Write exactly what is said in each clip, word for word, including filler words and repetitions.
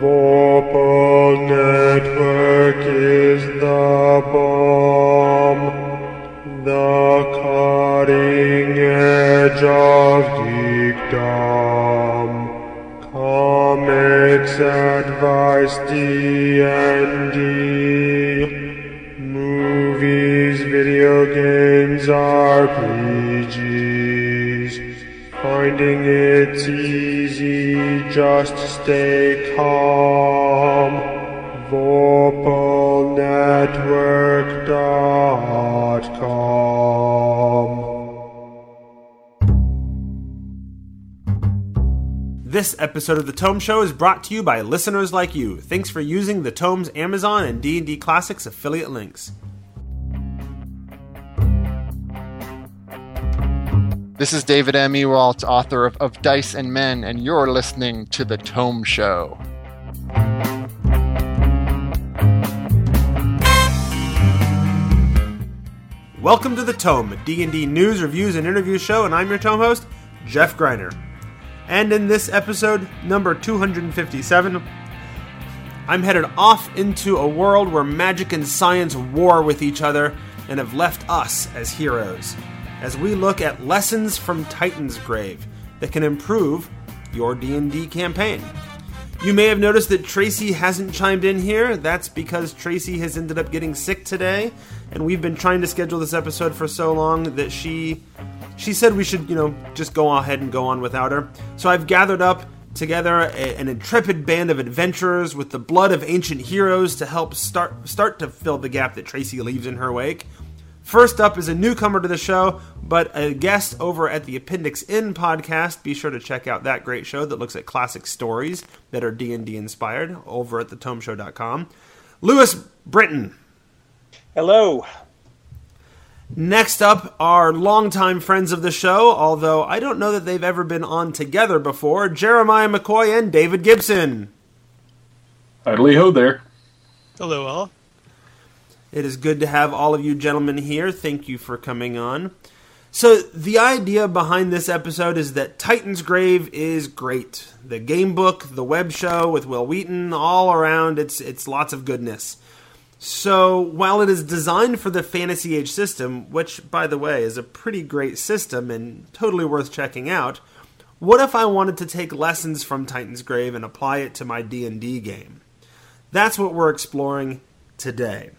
Vorpal Network is the bomb, the cutting edge of geekdom, comics advice D and D, movies, video games, R P Gs, finding it's easy just to stay calm, vorpal network dot com. This episode of The Tome Show is brought to you by listeners like you. Thanks for using The Tome's Amazon and D and D Classics affiliate links. This is David M. Ewalt, author of, of Dice and Men, and you're listening to The Tome Show. Welcome to The Tome, a D and D news, reviews, and interview show, and I'm your Tome host, Jeff Greiner. And in this episode, number two hundred fifty-seven, I'm headed off into a world where magic and science war with each other and have left us as heroes, as we look at lessons from Titan's Grave that can improve your D and D campaign. You may have noticed that Tracy hasn't chimed in here. That's because Tracy has ended up getting sick today, and we've been trying to schedule this episode for so long that she she said we should, you know, just go ahead and go on without her. So I've gathered up together a, an intrepid band of adventurers with the blood of ancient heroes to help start start to fill the gap that Tracy leaves in her wake. First up is a newcomer to the show, but a guest over at the Appendix Inn podcast. Be sure to check out that great show that looks at classic stories that are D and D inspired over at the tome show dot com. Lewis Britton. Hello. Next up are longtime friends of the show, although I don't know that they've ever been on together before, Jeremiah McCoy and David Gibson. Idly ho there. Hello all. It is good to have all of you gentlemen here. Thank you for coming on. So the idea behind this episode is that Titan's Grave is great. The game book, the web show with Wil Wheaton, all around, it's it's lots of goodness. So while it is designed for the Fantasy Age system, which, by the way, is a pretty great system and totally worth checking out, what if I wanted to take lessons from Titan's Grave and apply it to my D and D game? That's what we're exploring today.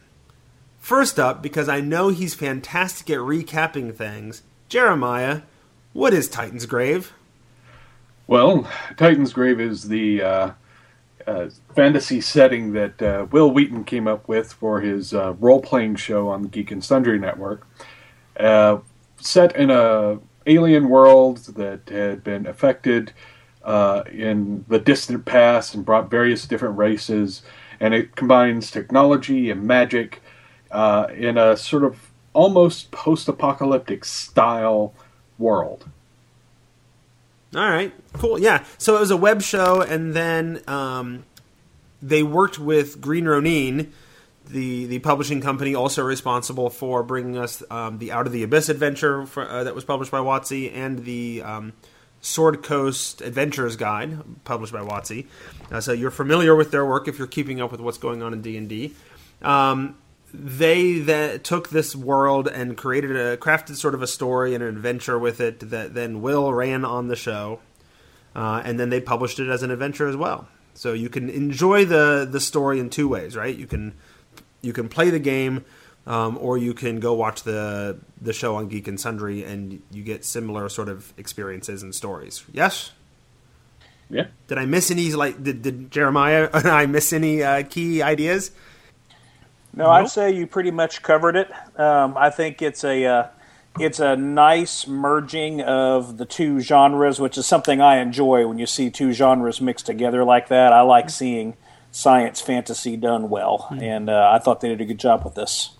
First up, because I know he's fantastic at recapping things, Jeremiah, what is Titan's Grave? Well, Titan's Grave is the uh, uh, fantasy setting that uh, Wil Wheaton came up with for his uh, role-playing show on the Geek and Sundry network. Uh, set in a alien world that had been affected uh, in the distant past and brought various different races, and it combines technology and magic Uh, in a sort of almost post-apocalyptic style world. All right, cool, yeah. So it was a web show, and then um, they worked with Green Ronin, the, the publishing company also responsible for bringing us um, the Out of the Abyss adventure for, uh, that was published by WotC, and the um, Sword Coast Adventures Guide published by WotC. Uh, so you're familiar with their work if you're keeping up with what's going on in D and D. Um, They that took this world and created a crafted sort of a story and an adventure with it that then Wil ran on the show, uh, and then they published it as an adventure as well. So you can enjoy the the story in two ways, right? You can you can play the game, um, or you can go watch the the show on Geek and Sundry, and you get similar sort of experiences and stories. Yes. Yeah. Did I miss any? Like, did, did Jeremiah and I miss any uh, key ideas? No, I'd say you pretty much covered it. Um, I think it's a uh, it's a nice merging of the two genres, which is something I enjoy when you see two genres mixed together like that. I like seeing science fantasy done well, and uh, I thought they did a good job with this.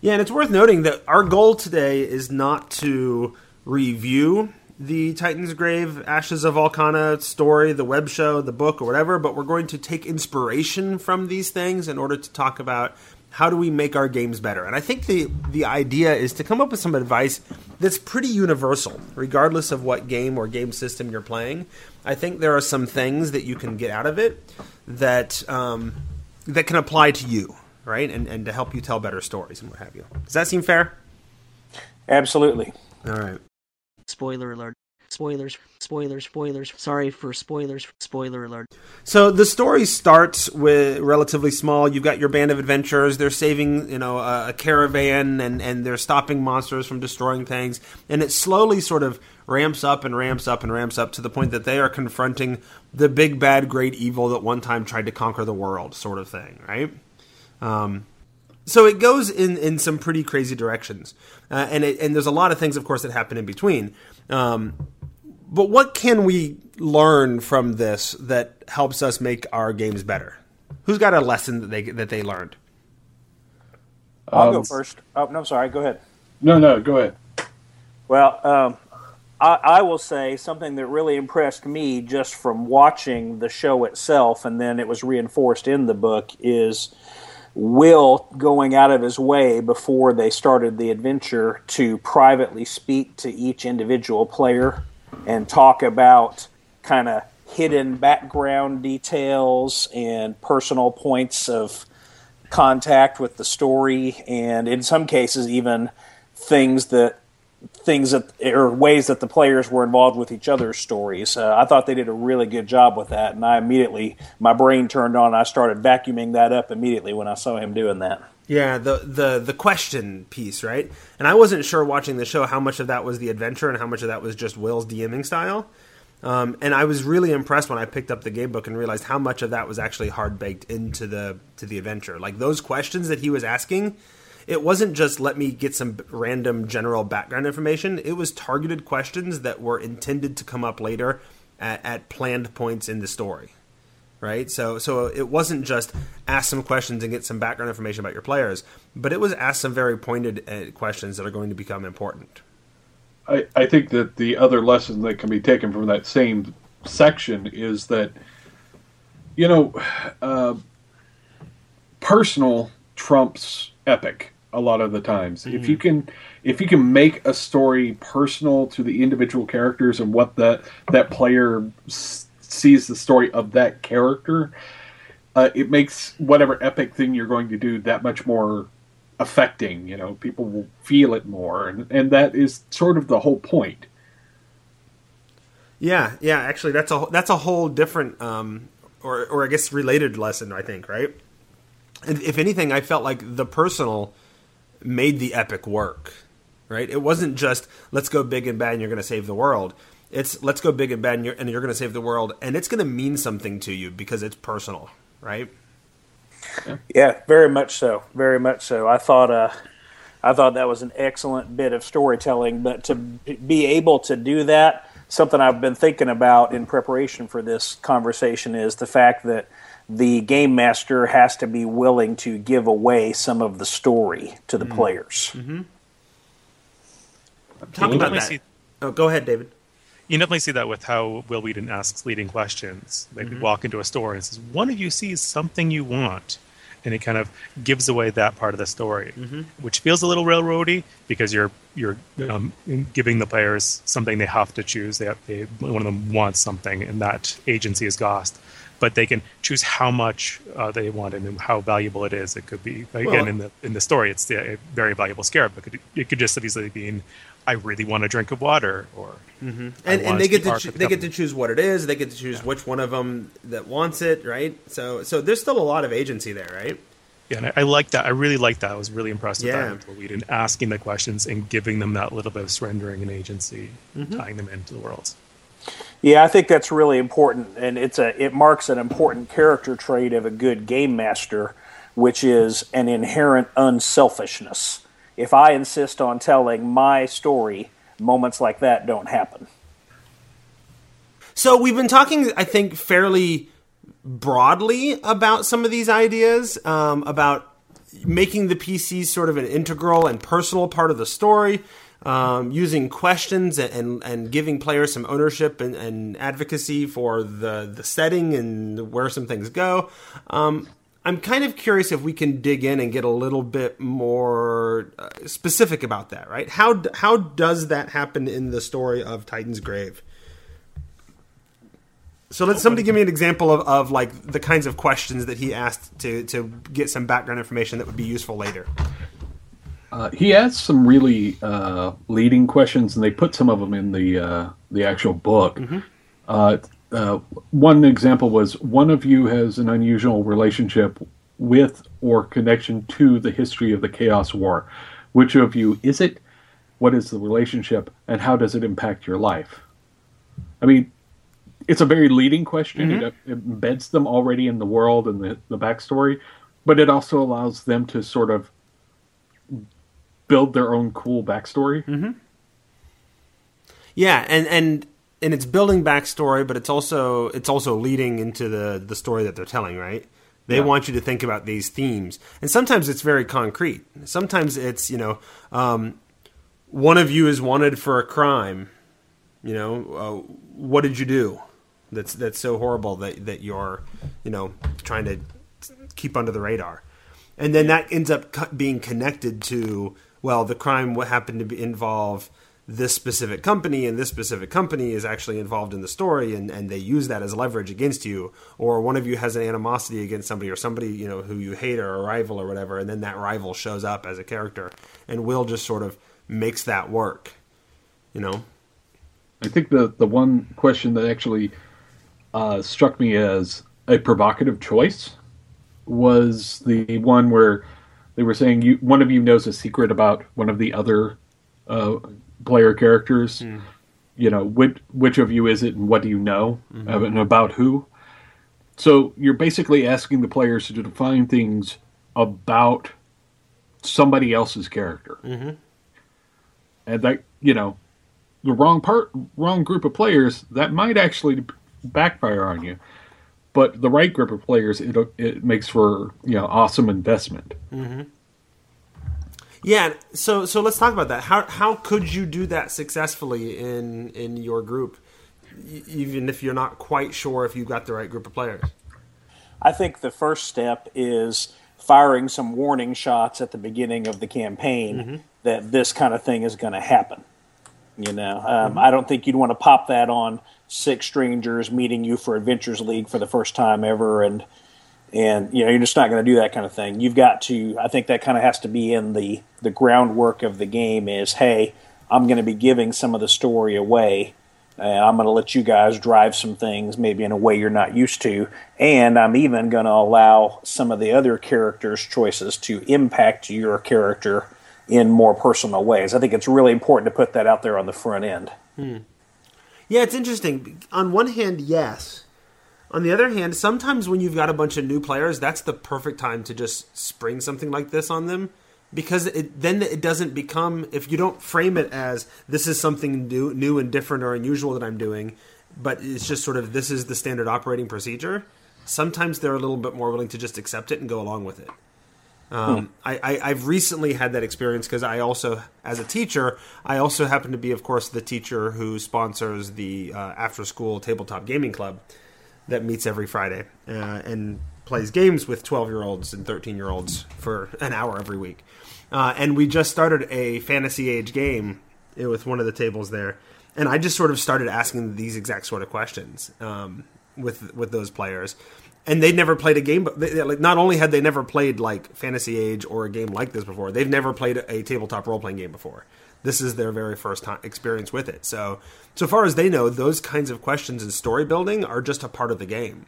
Yeah, and it's worth noting that our goal today is not to review the Titan's Grave, Ashes of Valkana story, the web show, the book, or whatever, but we're going to take inspiration from these things in order to talk about how do we make our games better. And I think the the idea is to come up with some advice that's pretty universal, regardless of what game or game system you're playing. I think there are some things that you can get out of it that um, that can apply to you, right? And, and to help you tell better stories and what have you. Does that seem fair? Absolutely. All right. Spoiler alert. Spoilers, spoilers, spoilers. Sorry for spoilers. Spoiler alert. So the story starts with relatively small. You've got your band of adventurers. They're saving, you know, a, a caravan, and, and they're stopping monsters from destroying things. And it slowly sort of ramps up and ramps up and ramps up to the point that they are confronting the big, bad, great evil that one time tried to conquer the world, sort of thing, right? Um, so it goes in, in some pretty crazy directions. Uh, and, it, and there's a lot of things, of course, that happen in between. Um, But what can we learn from this that helps us make our games better? Who's got a lesson that they that they learned? Um, I'll go first. Oh, no, sorry. Go ahead. No, no, go ahead. Well, um, I, I will say something that really impressed me just from watching the show itself, and then it was reinforced in the book, is Will going out of his way before they started the adventure to privately speak to each individual player and talk about kind of hidden background details and personal points of contact with the story, and in some cases even things that things that or ways that the players were involved with each other's stories. Uh, I thought they did a really good job with that, and I immediately my brain turned on. And I started vacuuming that up immediately when I saw him doing that. Yeah, the, the the question piece, right? And I wasn't sure watching the show how much of that was the adventure and how much of that was just Will's DMing style. Um, and I was really impressed when I picked up the game book and realized how much of that was actually hard baked into the to the adventure. Like those questions that he was asking, it wasn't just let me get some random general background information. It was targeted questions that were intended to come up later at, at planned points in the story. Right, so so it wasn't just ask some questions and get some background information about your players, but it was ask some very pointed uh, questions that are going to become important. I, I think that the other lesson that can be taken from that same section is that, you know, uh, personal trumps epic a lot of the times. Mm-hmm. If you can, if you can make a story personal to the individual characters and what that that player St- sees the story of that character, uh, it makes whatever epic thing you're going to do that much more affecting. You know, people will feel it more, and, and that is sort of the whole point. Yeah, yeah. Actually, that's a that's a whole different, um, or or I guess related lesson. I think, right? If anything, I felt like the personal made the epic work. Right? It wasn't just let's go big and bad, and you're going to save the world. It's let's go big and bad, and you're, and you're going to save the world, and it's going to mean something to you because it's personal, right? Yeah, yeah, very much so, very much so. I thought, uh, I thought that was an excellent bit of storytelling, but to be able to do that, something I've been thinking about in preparation for this conversation is the fact that the game master has to be willing to give away some of the story to the mm-hmm. players. Mm-hmm. Talk about that. See- oh, go ahead, David. You definitely see that with how Wil Wheaton asks leading questions. They mm-hmm. walk into a store and says, one of you sees something you want. And it kind of gives away that part of the story, mm-hmm. which feels a little railroady because you're you're um, giving the players something they have to choose. They, have, they One of them wants something, and that agency is lost. But they can choose how much uh, they want and how valuable it is. It could be, again, well, in the in the story, it's a very valuable scarab. It could, it could just easily be, I really want a drink of water, or mm-hmm. and, and they get to cho- they get to choose what it is. They get to choose yeah. which one of them that wants it, right? So, so there's still a lot of agency there, right? Yeah, and I, I like that. I really like that. I was really impressed with yeah. that with Wil Wheaton, asking the questions and giving them that little bit of surrendering and agency, mm-hmm. tying them into the world. Yeah, I think that's really important, and it's a it marks an important character trait of a good game master, which is an inherent unselfishness. If I insist on telling my story, moments like that don't happen. So we've been talking, I think, fairly broadly about some of these ideas, um, about making the P Cs sort of an integral and personal part of the story, um, using questions and, and, and giving players some ownership and, and advocacy for the, the setting and where some things go. Um, I'm kind of curious if we can dig in and get a little bit more uh, specific about that, right? How how does that happen in the story of Titan's Grave? So let somebody give me an example of, of like the kinds of questions that he asked to to get some background information that would be useful later. Uh, he asked some really uh, leading questions, and they put some of them in the uh, the actual book. Mm-hmm. Uh, Uh, one example was, one of you has an unusual relationship with or connection to the history of the Chaos War. Which of you is it? What is the relationship? And how does it impact your life? I mean, it's a very leading question. Mm-hmm. It, it embeds them already in the world and the, the backstory, but it also allows them to sort of build their own cool backstory. Mm-hmm. Yeah, and... and... And it's building backstory, but it's also it's also leading into the, the story that they're telling, right? They yeah. want you to think about these themes. And sometimes it's very concrete. Sometimes it's, you know, um, one of you is wanted for a crime. You know, uh, what did you do that's that's so horrible that, that you're, you know, trying to keep under the radar? And then that ends up being connected to, well, the crime what happened to be involved... this specific company, and this specific company is actually involved in the story, and, and they use that as leverage against you, or one of you has an animosity against somebody, or somebody, you know, who you hate or a rival or whatever, and then that rival shows up as a character, and Will just sort of makes that work, you know? I think the, the one question that actually uh, struck me as a provocative choice was the one where they were saying you one of you knows a secret about one of the other uh player characters, mm. you know, which, which of you is it and what do you know mm-hmm. uh, and about who? So you're basically asking the players to define things about somebody else's character. Mm-hmm. And that, you know, the wrong part, wrong group of players, that might actually backfire on you. But the right group of players, it it makes for, you know, awesome investment. Mm-hmm. Yeah, so so let's talk about that. How how could you do that successfully in in your group, even if you're not quite sure if you've got the right group of players? I think the first step is firing some warning shots at the beginning of the campaign mm-hmm. that this kind of thing is going to happen. You know, um, mm-hmm. I don't think you'd want to pop that on six strangers meeting you for Adventures League for the first time ever, and And, you know, you're just not going to do that kind of thing. You've got to, I think that kind of has to be in the, the groundwork of the game is, hey, I'm going to be giving some of the story away, and I'm going to let you guys drive some things maybe in a way you're not used to, and I'm even going to allow some of the other characters' choices to impact your character in more personal ways. I think it's really important to put that out there on the front end. Hmm. Yeah, it's interesting. On one hand, yes. On the other hand, sometimes when you've got a bunch of new players, that's the perfect time to just spring something like this on them, because it, then it doesn't become, if you don't frame it as this is something new, new and different or unusual that I'm doing, but it's just sort of this is the standard operating procedure, sometimes they're a little bit more willing to just accept it and go along with it. Um, hmm. I, I, I've recently had that experience because I also, as a teacher, I also happen to be, of course, the teacher who sponsors the uh, after-school tabletop gaming club that meets every Friday uh, and plays games with twelve-year-olds and thirteen-year-olds for an hour every week. Uh, and we just started a Fantasy Age game with one of the tables there. And I just sort of started asking these exact sort of questions um, with with those players. And they'd never played a game. But they, like, not only had they never played like Fantasy Age or a game like this before, they've never played a tabletop role-playing game before. This is their very first time experience with it. So, so far as they know, those kinds of questions in story building are just a part of the game.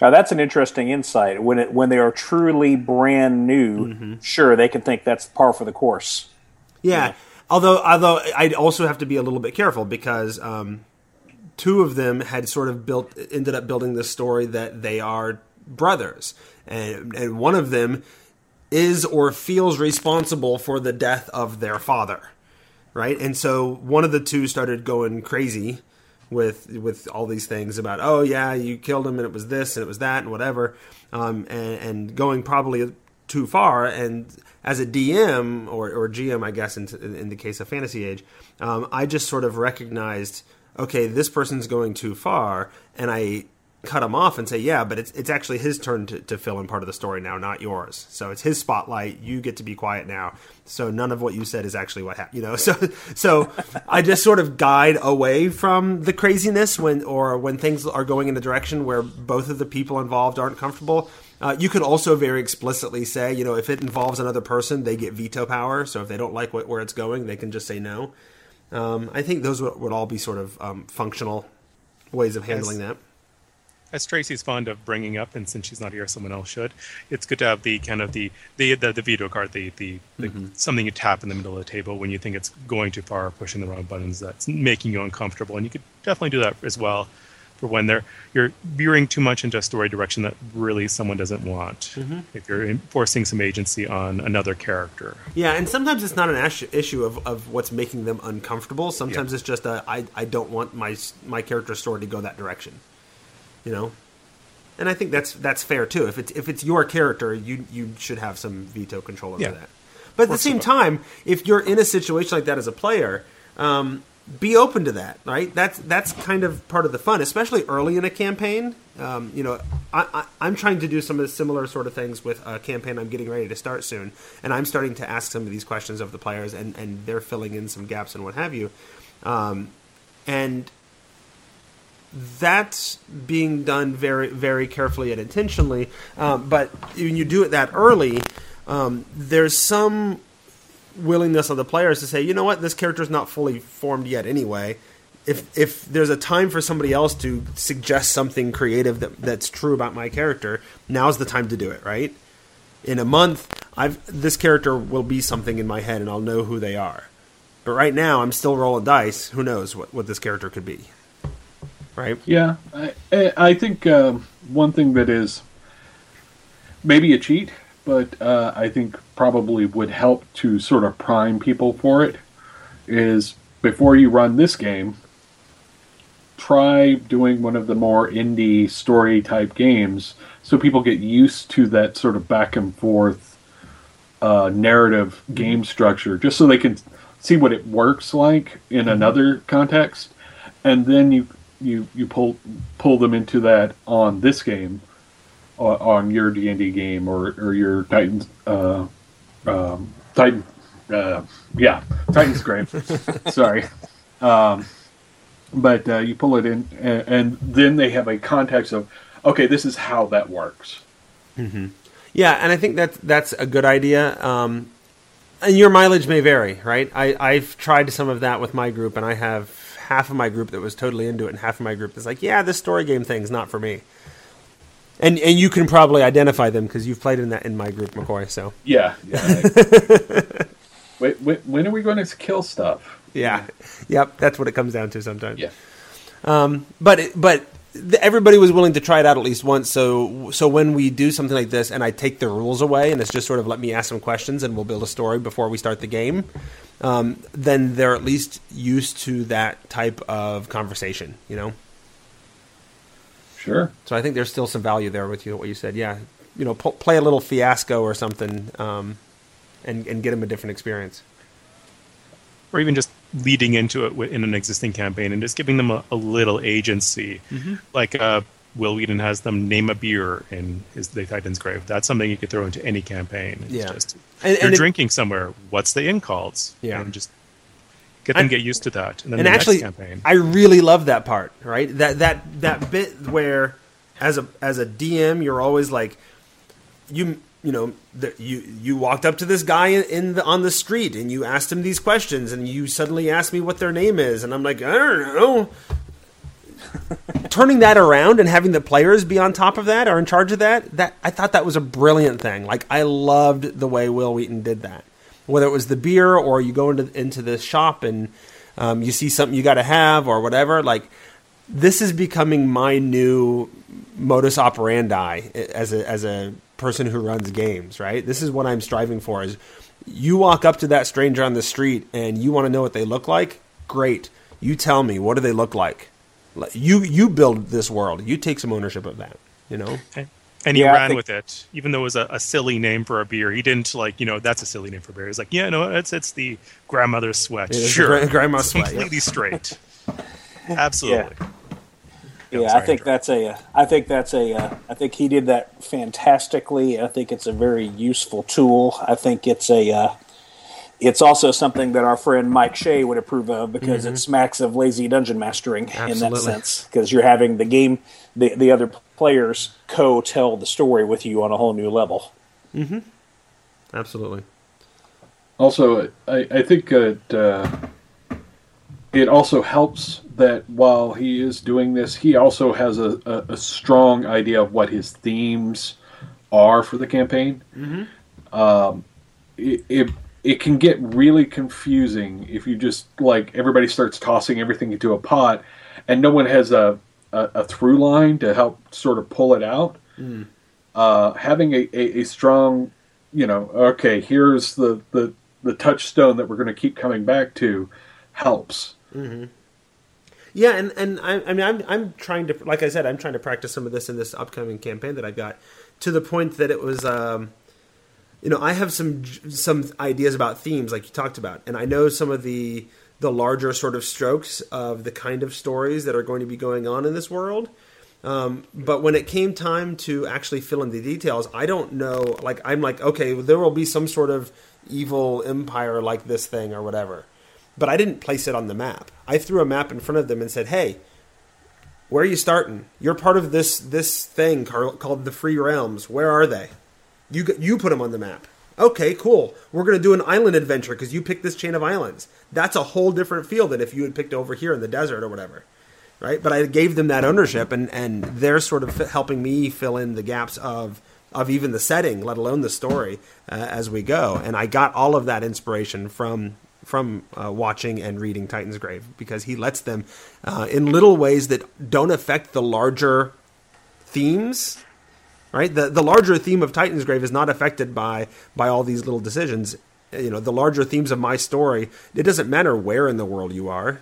Now, that's an interesting insight. When it, when they are truly brand new, mm-hmm. sure, they can think that's par for the course. Yeah, yeah. Although, although I'd also have to be a little bit careful because um, two of them had sort of built, ended up building this story that they are brothers. And, and one of them is or feels responsible for the death of their father. Right, and so one of the two started going crazy with with all these things about, oh yeah, you killed him, and it was this, and it was that, and whatever, um, and, and going probably too far. And as a D M or, or G M, I guess, in, in the case of Fantasy Age, um, I just sort of recognized, okay, this person's going too far, and I cut him off and say, yeah, but it's it's actually his turn to, to fill in part of the story now, not yours. So it's his spotlight. You get to be quiet now. So none of what you said is actually what happened, you know? So, so I just sort of guide away from the craziness when, or when things are going in a direction where both of the people involved aren't comfortable. Uh, you could also very explicitly say, you know, if it involves another person, they get veto power. So if they don't like what, where it's going, they can just say no. Um, I think those would, would all be sort of um, functional ways of handling that. As Tracy's fond of bringing up, and since she's not here, someone else should. It's good to have the kind of the the, the, the veto card, the the, mm-hmm. the something you tap in the middle of the table when you think it's going too far, pushing the wrong buttons, that's making you uncomfortable. And you could definitely do that as well for when they're you're veering too much into a story direction that really someone doesn't want. Mm-hmm. If you're enforcing some agency on another character. Yeah, and sometimes it's not an issue of, of what's making them uncomfortable. Sometimes yeah. it's just a, I I don't want my my character's story to go that direction. You know, and I think that's that's fair too. If it's if it's your character, you you should have some veto control over yeah. that. But at the same time, if you're in a situation like that as a player, um, be open to that, right? That's that's kind of part of the fun, especially early in a campaign. Um, you know, I, I, I'm trying to do some of the similar sort of things with a campaign I'm getting ready to start soon, and I'm starting to ask some of these questions of the players, and and they're filling in some gaps and what have you, um, and. That's being done very, very carefully and intentionally. Um, but when you do it that early, um, there's some willingness of the players to say, you know what, this character's not fully formed yet anyway. If if there's a time for somebody else to suggest something creative that, that's true about my character, now's the time to do it, right? In a month, I've this character will be something in my head and I'll know who they are. But right now, I'm still rolling dice. Who knows what, what this character could be. Right. Yeah, I, I think uh, one thing that is maybe a cheat, but uh, I think probably would help to sort of prime people for it, is before you run this game, try doing one of the more indie story type games so people get used to that sort of back and forth uh, narrative game structure, just so they can see what it works like in another context, and then you... You, you pull pull them into that on this game, uh, on your D and D game or, or your Titan's uh, um, Titan uh, yeah Titan's Grave. Sorry, um, but uh, you pull it in, and, and then they have a context of okay, this is how that works. Mm-hmm. Yeah, and I think that that's a good idea. Um, and your mileage may vary, right? I I've tried some of that with my group, and I have. Half of my group that was totally into it and half of my group that's like, yeah, this story game thing's not for me. And and you can probably identify them because you've played in that in my group, McCoy, so. Yeah. yeah like, wait, wait, when are we going to kill stuff? Yeah. Yep, that's what it comes down to sometimes. Yeah. Um, but it, but the, everybody was willing to try it out at least once, so so when we do something like this and I take the rules away and it's just sort of let me ask some questions and we'll build a story before we start the game, Um, then they're at least used to that type of conversation, you know? Sure. So I think there's still some value there with you, what you said. Yeah. You know, p- play a little fiasco or something um, and, and get them a different experience. Or even just leading into it in an existing campaign and just giving them a, a little agency. Mm-hmm. Like uh, Wil Wheaton has them name a beer in his the Titan's Grave. That's something you could throw into any campaign. It's yeah. just... And, you're and drinking it, somewhere. What's the in calls? Yeah, and just get them I, get used to that. And then and the actually, next campaign. I really love that part. Right, that that that bit where, as a as a D M, you're always like, you you know, the, you you walked up to this guy in the on the street and you asked him these questions and you suddenly asked me what their name is and I'm like, I don't know. Turning that around and having the players be on top of that or in charge of that, that I thought that was a brilliant thing. Like, I loved the way Wil Wheaton did that. Whether it was the beer or you go into into the shop and um, you see something you got to have or whatever, like, this is becoming my new modus operandi as a as a person who runs games, right? This is what I'm striving for is you walk up to that stranger on the street and you want to know what they look like? Great. You tell me, what do they look like? You you build this world. You take some ownership of that, you know? Okay. And he yeah, ran think... with it, even though it was a, a silly name for a beer. He didn't, like, you know, that's a silly name for a beer. He's like, yeah, no, it's it's the grandmother's sweat. It sure. Gra- grandma's it's sweat. Completely yeah. straight. Absolutely. Yeah. yeah, sorry, I think that's a. I think that's a. Uh, I think he did that fantastically. I think it's a very useful tool. I think it's a. Uh, it's also something that our friend Mike Shea would approve of because mm-hmm. it smacks of lazy dungeon mastering Absolutely. in that sense. Because you're having the game, the the other players co-tell the story with you on a whole new level. Mm-hmm. Absolutely. Also, I, I think it, uh, it also helps that while he is doing this, he also has a, a, a strong idea of what his themes are for the campaign. Mm-hmm. Um, it, it it can get really confusing if you just, like, everybody starts tossing everything into a pot and no one has a, a, a through line to help sort of pull it out. Mm. Uh, having a, a, a strong... You know, okay, here's the, the, the touchstone that we're going to keep coming back to, helps. Mm-hmm. Yeah, and, and I, I mean, I'm I'm trying to, like I said, I'm trying to practice some of this in this upcoming campaign that I've got, to the point that it was, um, you know, I have some some ideas about themes, like you talked about, and I know some of the the larger sort of strokes of the kind of stories that are going to be going on in this world. Um, but when it came time to actually fill in the details, I don't know, like, I'm like, okay, well, there will be some sort of evil empire like this thing or whatever. But I didn't place it on the map. I threw a map in front of them and said, hey, where are you starting? You're part of this, this thing called the Free Realms. Where are they? You, you put them on the map. Okay, cool. We're going to do an island adventure because you picked this chain of islands. That's a whole different feel than if you had picked over here in the desert or whatever. Right, but I gave them that ownership, and, and they're sort of f- helping me fill in the gaps of of even the setting, let alone the story, uh, as we go. And I got all of that inspiration from from uh, watching and reading Titan's Grave, because he lets them, uh, in little ways that don't affect the larger themes. Right, the the larger theme of Titan's Grave is not affected by by all these little decisions. You know, the larger themes of my story, it doesn't matter where in the world you are.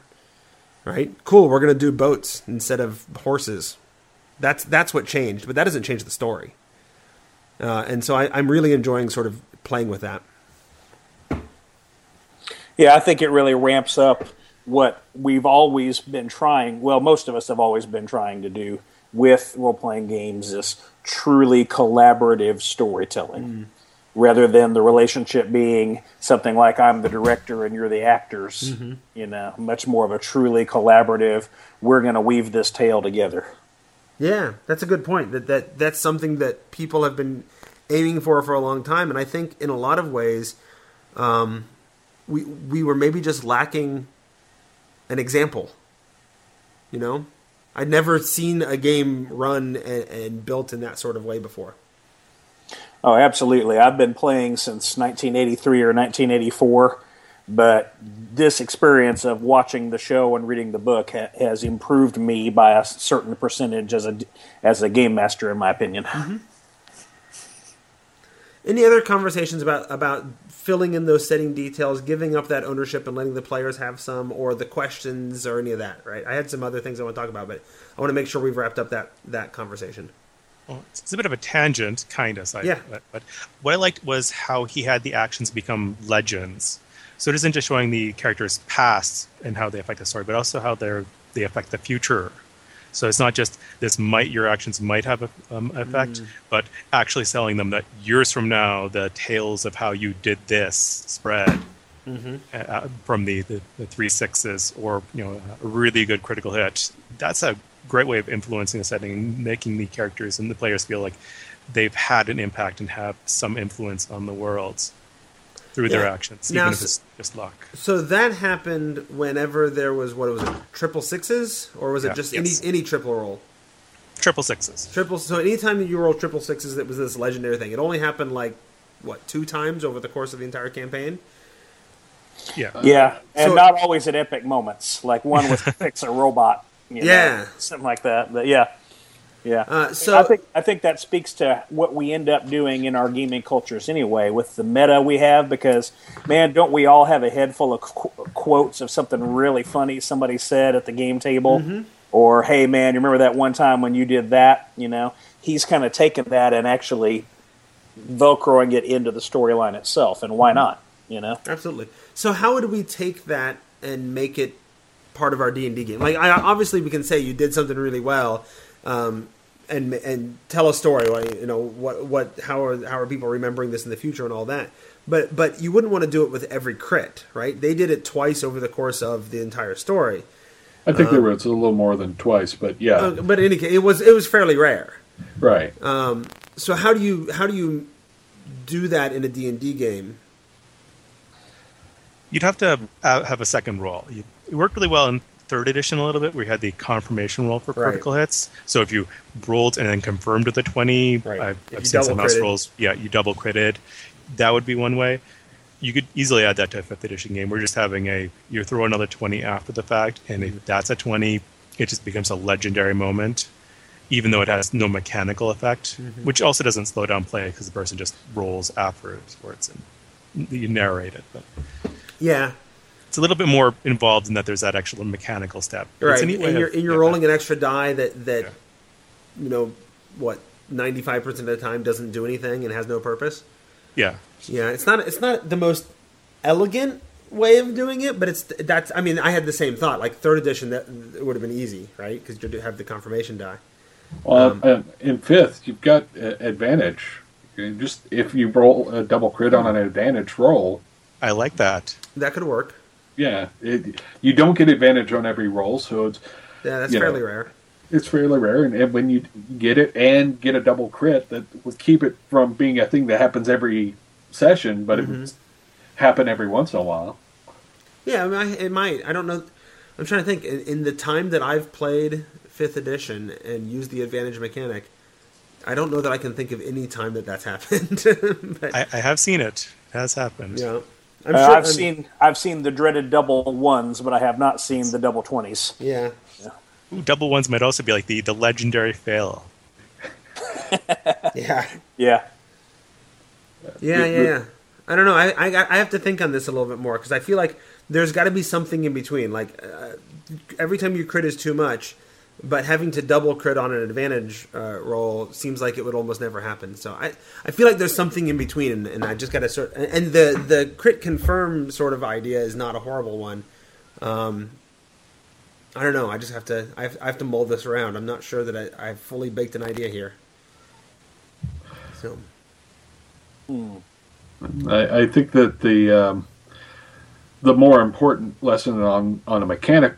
Right? Cool, we're going to do boats instead of horses. That's that's what changed, but that doesn't change the story. Uh, and so I, I'm really enjoying sort of playing with that. Yeah, I think it really ramps up what we've always been trying, well, most of us have always been trying to do with role-playing games, is truly collaborative storytelling. Mm. Rather than the relationship being something like I'm the director and you're the actors, mm-hmm. you know, much more of a truly collaborative, we're going to weave this tale together. Yeah, that's a good point. That that that's something that people have been aiming for for a long time, and I think in a lot of ways, um, we we were maybe just lacking an example. You know, I'd never seen a game run and, and built in that sort of way before. Oh, absolutely. I've been playing since nineteen eighty-three or nineteen eighty-four, but this experience of watching the show and reading the book ha- has improved me by a certain percentage as a, as a game master, in my opinion. Mm-hmm. Any other conversations about, about filling in those setting details, giving up that ownership and letting the players have some, or the questions or any of that, right? I had some other things I want to talk about, but I want to make sure we've wrapped up that, that conversation. Well, it's a bit of a tangent, kind of. So yeah. I, but what I liked was how he had the actions become legends. So it isn't just showing the characters' past and how they affect the story, but also how they they affect the future. So it's not just this might your actions might have a um, effect, mm. but actually selling them that years from now, the tales of how you did this spread mm-hmm. uh, from the, the, the three sixes, or you know, a really good critical hit. That's a great way of influencing the setting and making the characters and the players feel like they've had an impact and have some influence on the world through yeah. their actions, now, even if it's just luck. So that happened whenever there was, what was it, triple sixes? Or was yeah, it just yes. any any triple roll? Triple sixes. Triple. So anytime you roll triple sixes, it was this legendary thing. It only happened like, what, two times over the course of the entire campaign? Yeah. Uh, yeah, and so, not always at epic moments. Like one was fix a robot. You know, yeah, something like that. But yeah, yeah. Uh, so I think I think that speaks to what we end up doing in our gaming cultures anyway, with the meta we have. Because man, don't we all have a head full of qu- quotes of something really funny somebody said at the game table, mm-hmm. or hey man, you remember that one time when you did that? You know, he's kind of taken that and actually velcroing it into the storyline itself. And why not? You know, absolutely. So how would we take that and make it part of our D and D game. Like, I, obviously, we can say you did something really well, um, and and tell a story. Like, you know, what what how are how are people remembering this in the future and all that. But but you wouldn't want to do it with every crit, right? They did it twice over the course of the entire story. I think um, they were it's a little more than twice, but yeah. Uh, but in any case, it was it was fairly rare, right? Um, so how do you how do you do that in a D and D game? You'd have to have, have a second roll. You, it worked really well in third edition a little bit. We had the confirmation roll for critical right. hits. So if you rolled and then confirmed with a twenty, right. I've, I've seen some mouse rolls. Yeah, you double critted. That would be one way. You could easily add that to a fifth edition game. We're just having a, you throw another twenty after the fact, and if that's a twenty, it just becomes a legendary moment, even though it has no mechanical effect, mm-hmm. which also doesn't slow down play because the person just rolls afterwards where it's in, you narrate it. But yeah. It's a little bit more involved in that there's that actual mechanical step. But right, and you're, of, and you're yeah, rolling an extra die that, that yeah. you know, what, ninety-five percent of the time doesn't do anything and has no purpose? Yeah, yeah. It's not. It's not the most elegant way of doing it, but it's that's. I mean, I had the same thought. Like third edition, that it would have been easy, right? Because you have the confirmation die. Well, um, um, in fifth, you've got uh, advantage. You just if you roll a double crit on an advantage roll. I like that. That could work. Yeah, it, you don't get advantage on every roll, so it's yeah, that's fairly know, rare. It's fairly rare, and, and when you get it and get a double crit, that would keep it from being a thing that happens every session, but mm-hmm. it would happen every once in a while. Yeah, I mean, I, it might. I don't know. I'm trying to think. In, in the time that I've played fifth edition and used the advantage mechanic, I don't know that I can think of any time that that's happened. but, I, I have seen it. It has happened. Yeah. I'm uh, sure, I've I'm, seen I've seen the dreaded double ones, but I have not seen the double twenties. Yeah. yeah. Ooh, double ones might also be like the, the legendary fail. yeah. Yeah. Yeah, yeah, yeah. I don't know. I, I I have to think on this a little bit more because I feel like there's got to be something in between. Like uh, every time you crit is too much, but having to double crit on an advantage uh, roll seems like it would almost never happen. So I, I feel like there's something in between, and, and I just got to sort. And the the crit confirm sort of idea is not a horrible one. Um, I don't know. I just have to. I have, I have to mold this around. I'm not sure that I, I've fully baked an idea here. So, I, I think that the um, the more important lesson on on a mechanic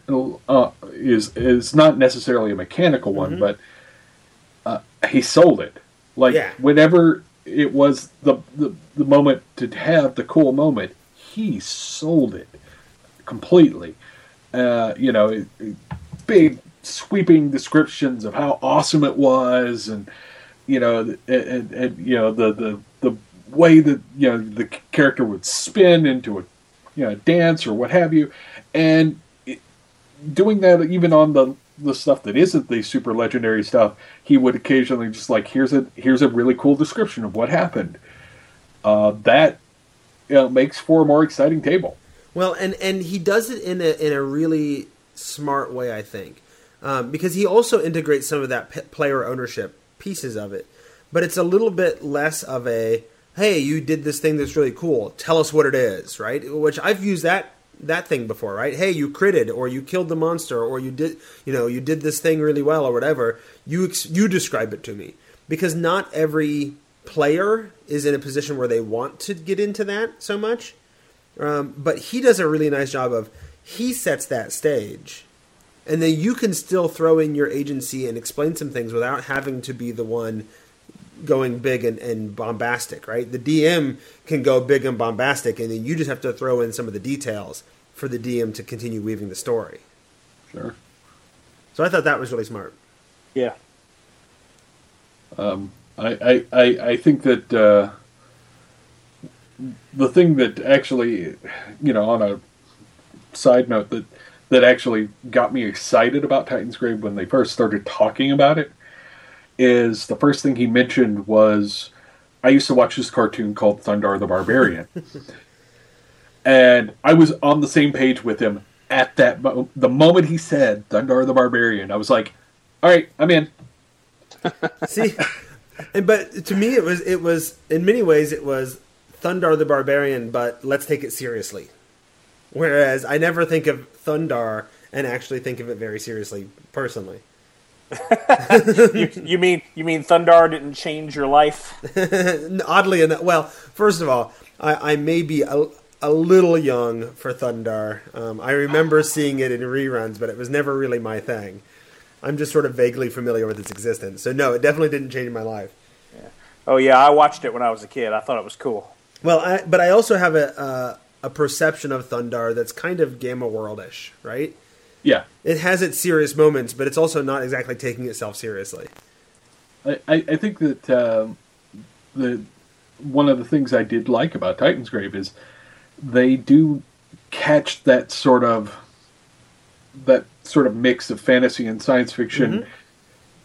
uh, is is not necessarily a mechanical one, mm-hmm. but uh, he sold it. Like yeah. whenever it was the, the the moment to have the cool moment, he sold it completely. Uh, you know, big sweeping descriptions of how awesome it was, and you know, and, and you know the, the the way that you know the character would spin into a you know dance or what have you, and it, doing that even on the the stuff that isn't the super legendary stuff, he would occasionally just like here's a here's a really cool description of what happened. Uh, that you know, makes for a more exciting table. Well, and, and he does it in a in a really smart way, I think, um, because he also integrates some of that p- player ownership pieces of it, but it's a little bit less of a hey, you did this thing that's really cool. Tell us what it is, right? Which I've used that that thing before, right? Hey, you critted, or you killed the monster, or you did you know you did this thing really well, or whatever. You ex- you describe it to me, because not every player is in a position where they want to get into that so much. Um, but he does a really nice job of, he sets that stage. And then you can still throw in your agency and explain some things without having to be the one going big and, and bombastic, right? The D M can go big and bombastic, and then you just have to throw in some of the details for the D M to continue weaving the story. Sure. So I thought that was really smart. Yeah. Um, I, I, I, I think that... Uh... The thing that actually, you know, on a side note, that that actually got me excited about Titan's Grave when they first started talking about it is the first thing he mentioned was, I used to watch this cartoon called Thundarr the Barbarian. And I was on the same page with him at that moment. The moment he said Thundarr the Barbarian, I was like, all right, I'm in. See? And, but to me, it was it was, in many ways, it was Thundarr the Barbarian, but let's take it seriously. Whereas I never think of Thundarr and actually think of it very seriously, personally. you, you mean you mean Thundarr didn't change your life? Oddly enough. Well, first of all, I, I may be a, a little young for Thundarr. Um, I remember seeing it in reruns, but it was never really my thing. I'm just sort of vaguely familiar with its existence. So no, it definitely didn't change my life. Yeah. Oh yeah, I watched it when I was a kid. I thought it was cool. Well, I, but I also have a uh, a perception of Thundarr that's kind of Gamma World-ish, right? Yeah. It has its serious moments, but it's also not exactly taking itself seriously. I, I think that uh, the one of the things I did like about Titan's Grave is they do catch that sort of that sort of mix of fantasy and science fiction mm-hmm.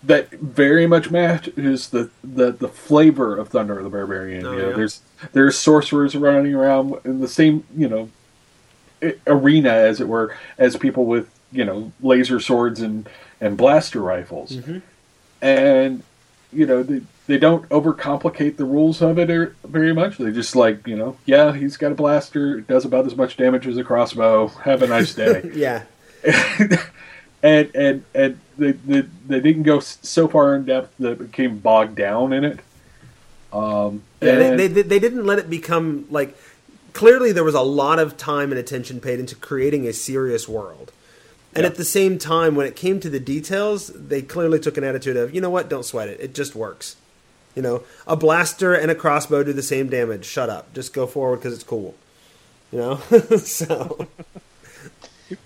that very much matches the, the, the flavor of Thundarr the Barbarian. Oh, you know, yeah. There's there's sorcerers running around in the same, you know, arena, as it were, as people with, you know, laser swords and, and blaster rifles. Mm-hmm. And, you know, they, they don't overcomplicate the rules of it very much. They just like, you know, yeah, he's got a blaster. It does about as much damage as a crossbow. Have a nice day. Yeah. and and, and they, they, they didn't go so far in depth that it became bogged down in it. Um, yeah, and they, they, they didn't let it become, like, clearly there was a lot of time and attention paid into creating a serious world. And yeah. at the same time, when it came to the details, they clearly took an attitude of, you know what, don't sweat it. It just works. You know, a blaster and a crossbow do the same damage. Shut up. Just go forward because it's cool. You know? So,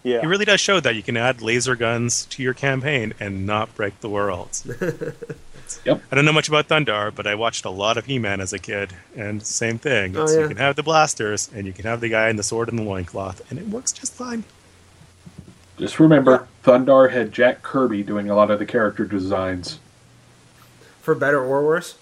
yeah. It really does show that you can add laser guns to your campaign and not break the world. Yep. I don't know much about Thundarr, but I watched a lot of He-Man as a kid, and same thing. Oh, yeah. You can have the blasters, and you can have the guy in the sword and the loincloth, and it works just fine. Just remember, Thundarr had Jack Kirby doing a lot of the character designs. For better or worse?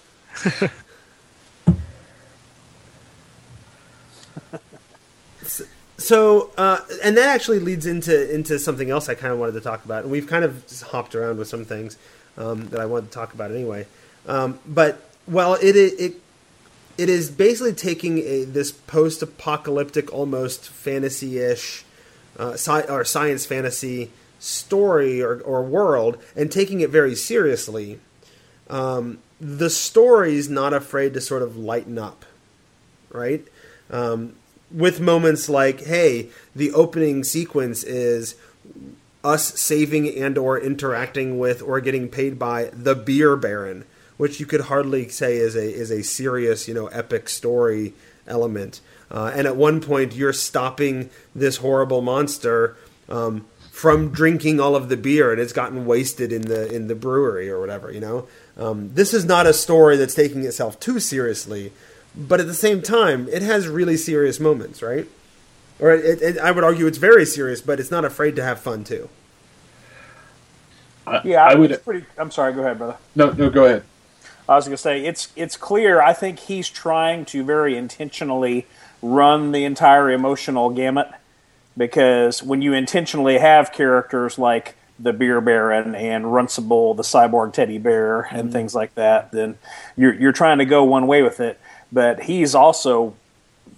So, uh, and that actually leads into, into something else I kind of wanted to talk about. And we've kind of just hopped around with some things um, that I wanted to talk about anyway. Um, but, well, it it it is basically taking a this post-apocalyptic, almost fantasy-ish, Uh, sci- or science fantasy story or, or world and taking it very seriously. Um, the story's not afraid to sort of lighten up, right? Um, with moments like, hey, the opening sequence is us saving and or interacting with or getting paid by the Beer Baron, which you could hardly say is a is a serious, you know, epic story element. Uh, and at one point, you're stopping this horrible monster um, from drinking all of the beer, and it's gotten wasted in the in the brewery or whatever. You know, um, this is not a story that's taking itself too seriously, but at the same time, it has really serious moments, right? Or it, it, I would argue it's very serious, but it's not afraid to have fun too. I, yeah, I, I would. It's pretty, I'm sorry. Go ahead, brother. No, no, go ahead. I was going to say it's it's clear. I think he's trying to very intentionally run the entire emotional gamut, because when you intentionally have characters like the Beer Baron and Runcible, the cyborg teddy bear, and mm-hmm. things like that, then you're you're trying to go one way with it. But he's also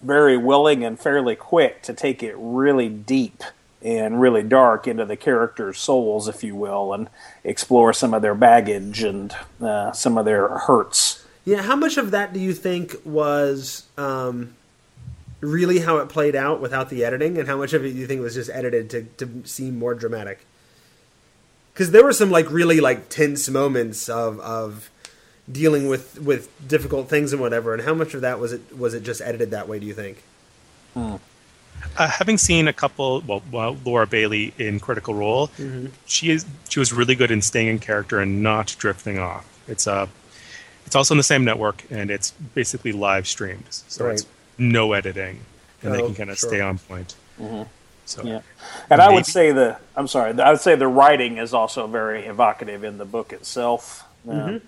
very willing and fairly quick to take it really deep and really dark into the characters' souls, if you will, and explore some of their baggage and uh, some of their hurts. Yeah, how much of that do you think was Um... really how it played out without the editing, and how much of it do you think was just edited to, to seem more dramatic? Because there were some like really like tense moments of of dealing with, with difficult things and whatever, and how much of that was it was it just edited that way, do you think? Hmm. Uh, having seen a couple, well, well, Laura Bailey in Critical Role, mm-hmm. she is she was really good in staying in character and not drifting off. It's uh, it's also in the same network, and it's basically live streamed, so right. it's no editing, and oh, they can kind of sure. stay on point. Mm-hmm. So, yeah. And maybe. I would say the I'm sorry. I would say the writing is also very evocative in the book itself. Mm-hmm. Uh,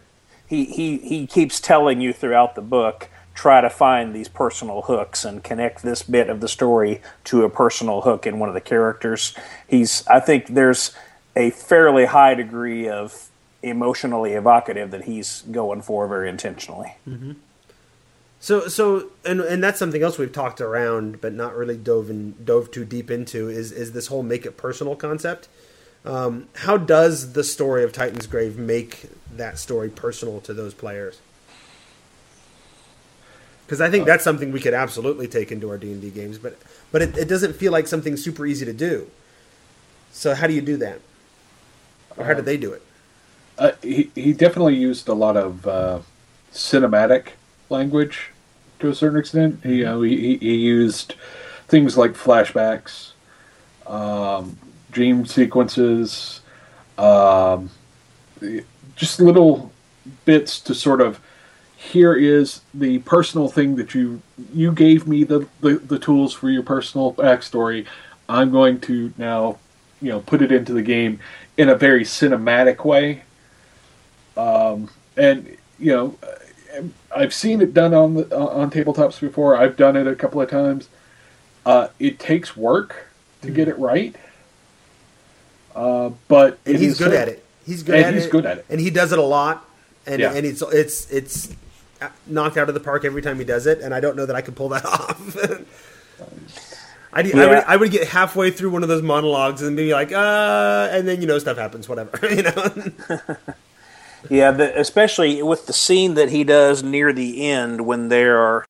he he he keeps telling you throughout the book, try to find these personal hooks and connect this bit of the story to a personal hook in one of the characters. He's I think there's a fairly high degree of emotionally evocative that he's going for very intentionally. Mm-hmm. So, so, and and that's something else we've talked around, but not really dove in, dove too deep into, is is this whole make it personal concept. Um, how does the story of Titan's Grave make that story personal to those players? Because I think that's something we could absolutely take into our D and D games, but but it, it doesn't feel like something super easy to do. So how do you do that? Or how um, did they do it? Uh, he, he definitely used a lot of uh, cinematic language to a certain extent. He, you know, he, he used things like flashbacks, um, dream sequences, um, just little bits to sort of, here is the personal thing that you you gave me the, the, the tools for your personal backstory. I'm going to now, you know, put it into the game in a very cinematic way. Um, and you know, I've seen it done on the, on tabletops before. I've done it a couple of times. Uh, it takes work to mm-hmm. get it right, uh, but and he's good at it. He's good at it. He's good at it, and he does it a lot. And yeah. and it's it's it's. knocked out of the park every time he does it, and I don't know that I can pull that off. I, yeah. I, would, I would get halfway through one of those monologues and be like, uh, and then, you know, stuff happens, whatever, you know? Yeah, the, especially with the scene that he does near the end when there are...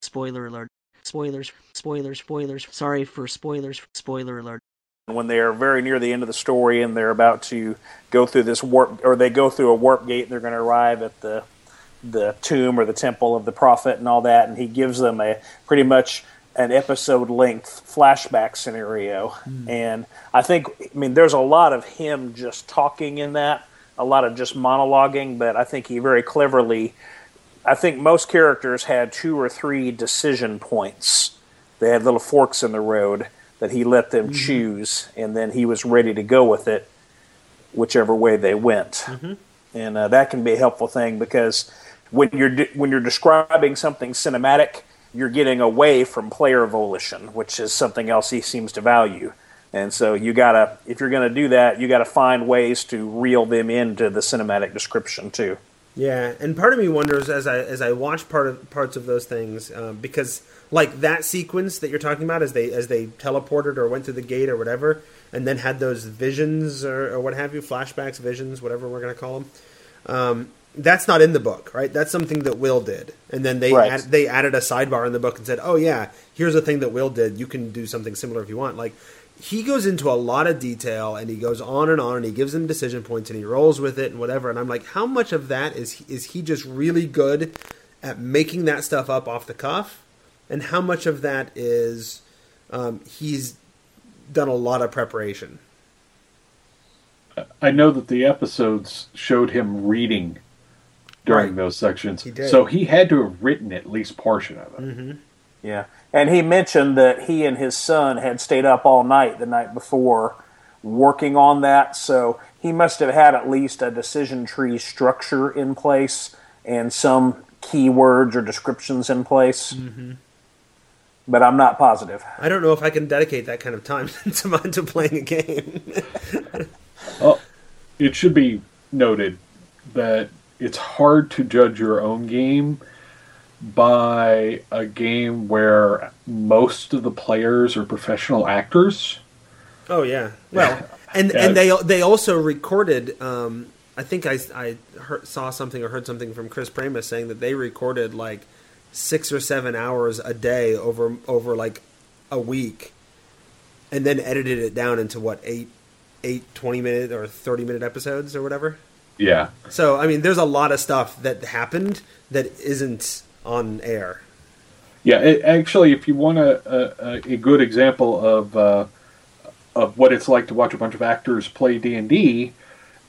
Spoiler alert. Spoilers, spoilers, spoilers. Sorry for spoilers. Spoiler alert. When they're very near the end of the story and they're about to go through this warp, or they go through a warp gate and they're going to arrive at the... the tomb or the temple of the prophet and all that, and he gives them a pretty much an episode-length flashback scenario. Mm. And I think, I mean, there's a lot of him just talking in that, a lot of just monologuing, but I think he very cleverly, I think most characters had two or three decision points. They had little forks in the road that he let them mm-hmm. choose, and then he was ready to go with it whichever way they went. Mm-hmm. And uh, that can be a helpful thing, because when you're de- when you're describing something cinematic, you're getting away from player volition, which is something else he seems to value. And so you gotta, if you're gonna do that, you gotta find ways to reel them into the cinematic description too. Yeah, and part of me wonders as I as I watch part of parts of those things, uh, because like that sequence that you're talking about, as they as they teleported or went through the gate or whatever, and then had those visions or, or what have you, flashbacks, visions, whatever we're going to call them. Um, that's not in the book, right? That's something that Will did. And then they right. ad- they added a sidebar in the book and said, oh, yeah, here's a thing that Will did. You can do something similar if you want. Like, he goes into a lot of detail, and he goes on and on, and he gives them decision points, and he rolls with it and whatever. And I'm like, how much of that is is he just really good at making that stuff up off the cuff? And how much of that is um, he's... done a lot of preparation. I know that the episodes showed him reading during right. those sections. He did. So he had to have written at least portion of it. Mm-hmm. Yeah. And he mentioned that he and his son had stayed up all night the night before working on that. So he must have had at least a decision tree structure in place and some keywords or descriptions in place. Mm-hmm. But I'm not positive. I don't know if I can dedicate that kind of time to, to playing a game. Well, it should be noted that it's hard to judge your own game by a game where most of the players are professional actors. Oh yeah. Well, and and they they also recorded. Um, I think I I heard, saw something or heard something from Chris Pramus saying that they recorded like. Six or seven hours a day over over like a week, and then edited it down into what eight eight twenty minute or thirty minute episodes or whatever. Yeah. So I mean, there's a lot of stuff that happened that isn't on air. Yeah, it, actually, if you want a a, a good example of uh, of what it's like to watch a bunch of actors play D and D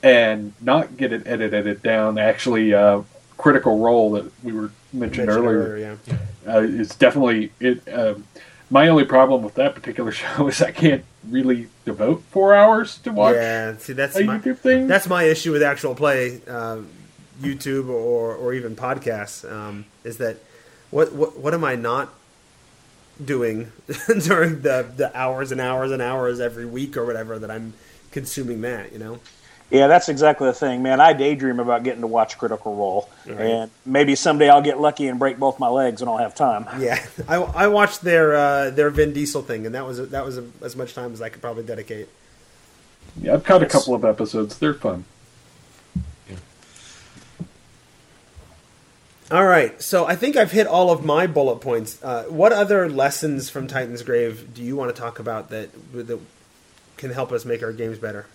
and not get it edited it down, actually, uh, Critical Role that we were. Mentioned, mentioned earlier, earlier yeah. uh, it's definitely it. Um, my only problem with that particular show is I can't really devote four hours to watch. Yeah, see, that's my YouTube thing. That's my issue with actual play, uh, YouTube or or even podcasts. Um, is that what what what am I not doing during the the hours and hours and hours every week or whatever that I'm consuming that, you know? Yeah, that's exactly the thing, man. I daydream about getting to watch Critical Role, right. and maybe someday I'll get lucky and break both my legs, and I'll have time. Yeah, I, I watched their uh, their Vin Diesel thing, and that was that was as much time as I could probably dedicate. Yeah, I've caught a couple of episodes. They're fun. Yeah. All right, so I think I've hit all of my bullet points. Uh, what other lessons from Titan's Grave do you want to talk about that that can help us make our games better?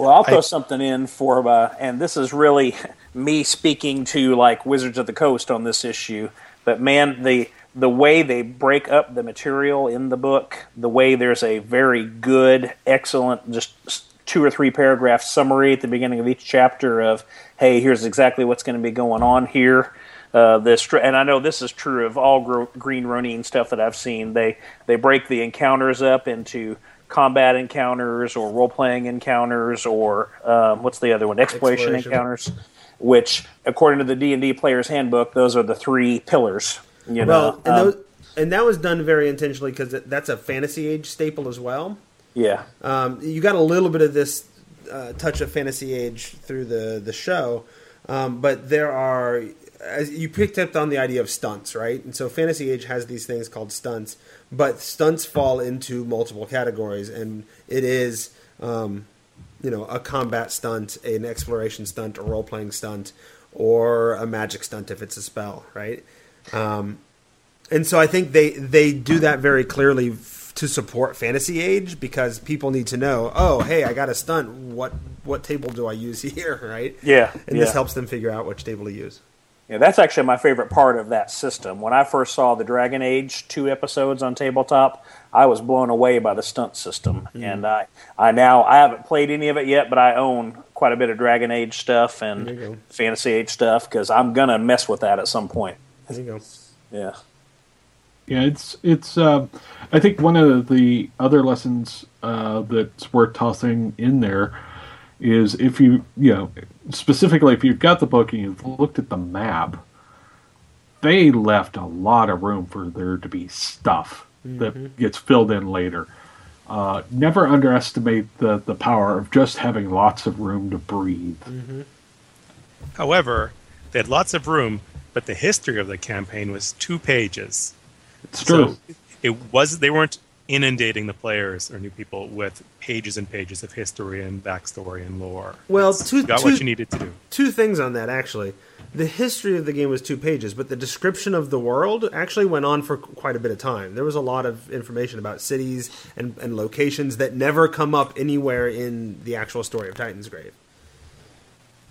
Well, I'll throw I, something in for, uh, and this is really me speaking to like Wizards of the Coast on this issue. But man, the the way they break up the material in the book, the way there's a very good, excellent, just two or three paragraph summary at the beginning of each chapter of, hey, here's exactly what's going to be going on here. Uh, this, and I know this is true of all Gro- Green Ronin stuff that I've seen. They they break the encounters up into combat encounters or role-playing encounters or um, what's the other one? Exploration, Exploration encounters, which, according to the D and D Player's Handbook, those are the three pillars. You well, know? And, um, those, and that was done very intentionally because that's a Fantasy Age staple as well. Yeah. Um, you got a little bit of this uh, touch of Fantasy Age through the, the show, um, but there are... As you picked up on the idea of stunts, right? And so Fantasy Age has these things called stunts, but stunts fall into multiple categories, and it is, um, you know, a combat stunt, an exploration stunt, a role-playing stunt, or a magic stunt if it's a spell, right? Um, and so I think they, they do that very clearly f- to support Fantasy Age because people need to know, oh, hey, I got a stunt. What what table do I use here, right? Yeah. And yeah. This helps them figure out which table to use. Yeah, that's actually my favorite part of that system. When I first saw the Dragon Age two episodes on Tabletop, I was blown away by the stunt system. Mm-hmm. And I, I now I haven't played any of it yet, but I own quite a bit of Dragon Age stuff and Fantasy Age stuff because I'm gonna mess with that at some point. There you go. Yeah, yeah. It's it's. Uh, I think one of the other lessons uh, that's worth tossing in there is if you you know. Specifically, if you've got the book and you've looked at the map, they left a lot of room for there to be stuff mm-hmm. that gets filled in later. Uh, never underestimate the, the power of just having lots of room to breathe. Mm-hmm. However, they had lots of room, but the history of the campaign was two pages. It's true. So it was, they weren't inundating the players or new people with pages and pages of history and backstory and lore. Well, two, you got two, what you needed to do. Two things on that, actually. The history of the game was two pages, but the description of the world actually went on for quite a bit of time. There was a lot of information about cities and, and locations that never come up anywhere in the actual story of Titan's Grave.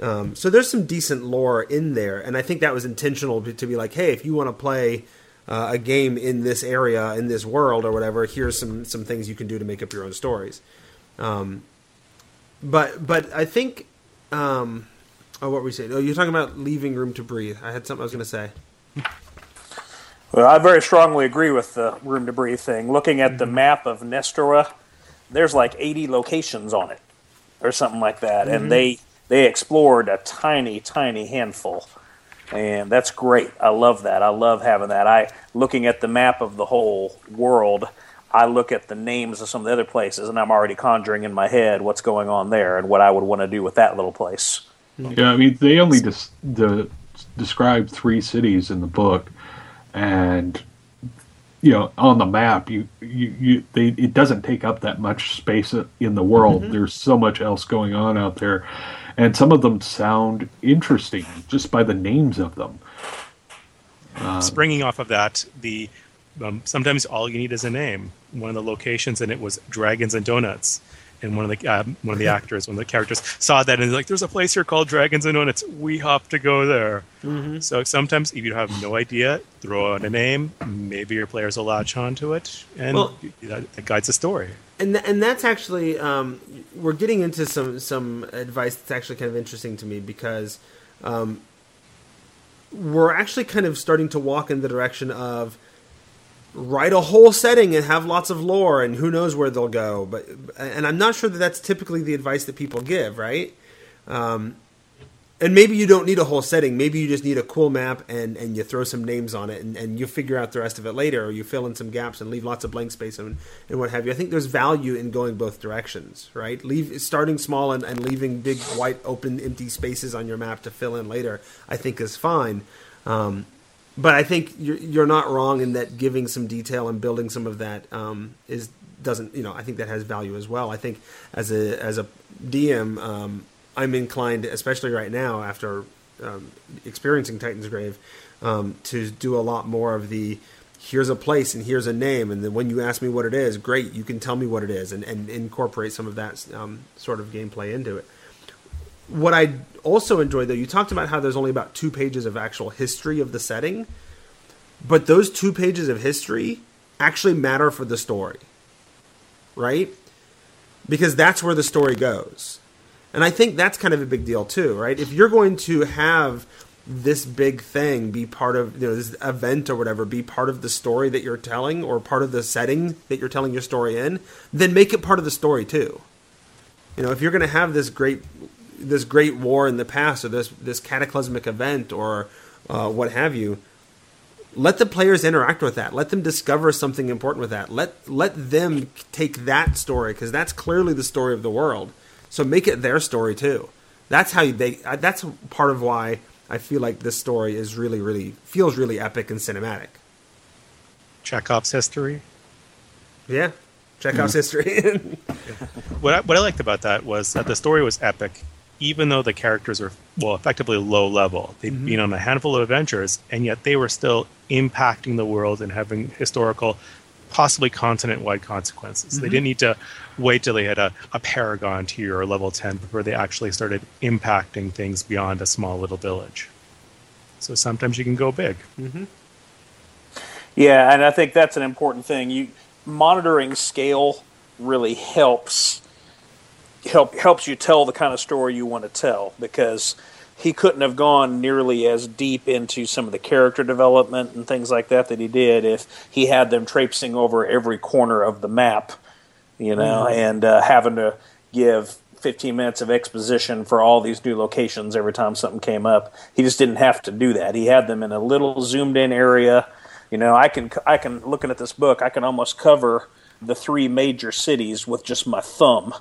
Um, so there's some decent lore in there, and I think that was intentional to, to be like, hey, if you want to play... Uh, a game in this area, in this world, or whatever. Here's some, some things you can do to make up your own stories. Um, but but I think, um, oh, what were we saying? Oh, you're talking about leaving room to breathe. I had something I was going to say. Well, I very strongly agree with the room to breathe thing. Looking at the map of Nestora, there's like eighty locations on it, or something like that, mm-hmm. and they they explored a tiny, tiny handful. And that's great. I love that. I love having that. I looking at the map of the whole world, I look at the names of some of the other places, and I'm already conjuring in my head what's going on there and what I would want to do with that little place. Yeah, I mean, they only des- de- describe three cities in the book, and you know, on the map, you you, you they, it doesn't take up that much space in the world. Mm-hmm. There's so much else going on out there. And some of them sound interesting just by the names of them. Um, Springing off of that, the um, sometimes all you need is a name. One of the locations, and it was Dragons and Donuts. And one of the uh, one of the actors, one of the characters, saw that and was like, "There's a place here called Dragons and Donuts. We have to go there." Mm-hmm. So sometimes, if you have no idea, throw out a name. Maybe your players will latch onto it, and well, that, that guides the story. And th- and that's actually um, we're getting into some some advice that's actually kind of interesting to me because um, we're actually kind of starting to walk in the direction of. Write a whole setting and have lots of lore and who knows where they'll go. But and I'm not sure that that's typically the advice that people give, right? Um, And maybe you don't need a whole setting. Maybe you just need a cool map and, and you throw some names on it and, and you figure out the rest of it later, or you fill in some gaps and leave lots of blank space and, and what have you. I think there's value in going both directions, right? Leave starting small and, and leaving big, wide, open, empty spaces on your map to fill in later, I think is fine. Um, but I think you're, you're not wrong in that giving some detail and building some of that um, is doesn't, you know, I think that has value as well. I think as a as a D M, um, I'm inclined, especially right now after um, experiencing Titan's Grave, um, to do a lot more of the here's a place and here's a name, and then when you ask me what it is, great, you can tell me what it is, and, and incorporate some of that um, sort of gameplay into it. What I also enjoyed, though, you talked about how there's only about two pages of actual history of the setting, but those two pages of history actually matter for the story, right? Because that's where the story goes. And I think that's kind of a big deal too, right? If you're going to have this big thing be part of, you know, this event or whatever, be part of the story that you're telling or part of the setting that you're telling your story in, then make it part of the story too. You know, if you're going to have this great this great war in the past or this this cataclysmic event or uh, what have you, let the players interact with that. Let them discover something important with that. Let let them take that story, because that's clearly the story of the world. So make it their story too. That's how they. That's part of why I feel like this story is really, really feels really epic and cinematic. Chekhov's history. Yeah, Chekhov's mm-hmm. history. What I, what I liked about that was that the story was epic, even though the characters are well, effectively low level. They'd mm-hmm. been on a handful of adventures, and yet they were still impacting the world and having historical, possibly continent-wide consequences. Mm-hmm. They didn't need to wait till they had a, a paragon tier or level ten before they actually started impacting things beyond a small little village. So sometimes you can go big. Mm-hmm. Yeah, and I think that's an important thing. You monitoring scale really helps help helps you tell the kind of story you want to tell, because he couldn't have gone nearly as deep into some of the character development and things like that that he did if he had them traipsing over every corner of the map, you know, mm-hmm. and uh, having to give fifteen minutes of exposition for all these new locations every time something came up. He just didn't have to do that. He had them in a little zoomed-in area. You know, I can, I can looking at this book, I can almost cover the three major cities with just my thumb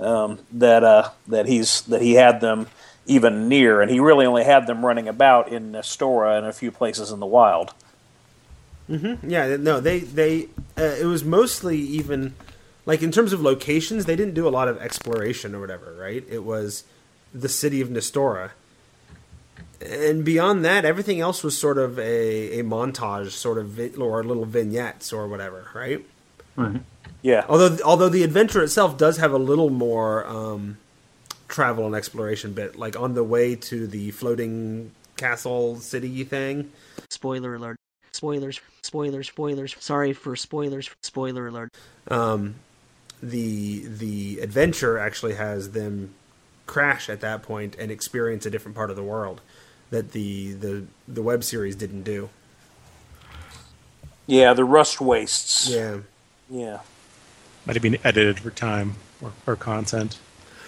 um, that uh, that he's that he had them even near, and he really only had them running about in Nestora and a few places in the wild. Mm-hmm. Yeah, no, they they uh, it was mostly even like in terms of locations, they didn't do a lot of exploration or whatever, right? It was the city of Nestora, and beyond that, everything else was sort of a, a montage, sort of vi- or little vignettes or whatever, right? Mm-hmm. Yeah. Although although the adventure itself does have a little more. Um, travel and exploration bit, like on the way to the floating castle city thing. Spoiler alert. Spoilers. Spoilers. Spoilers. Sorry for spoilers. Spoiler alert. Um, the the adventure actually has them crash at that point and experience a different part of the world that the the, the web series didn't do. Yeah, the rust wastes. Yeah. Yeah. Might have been edited for time or, or content.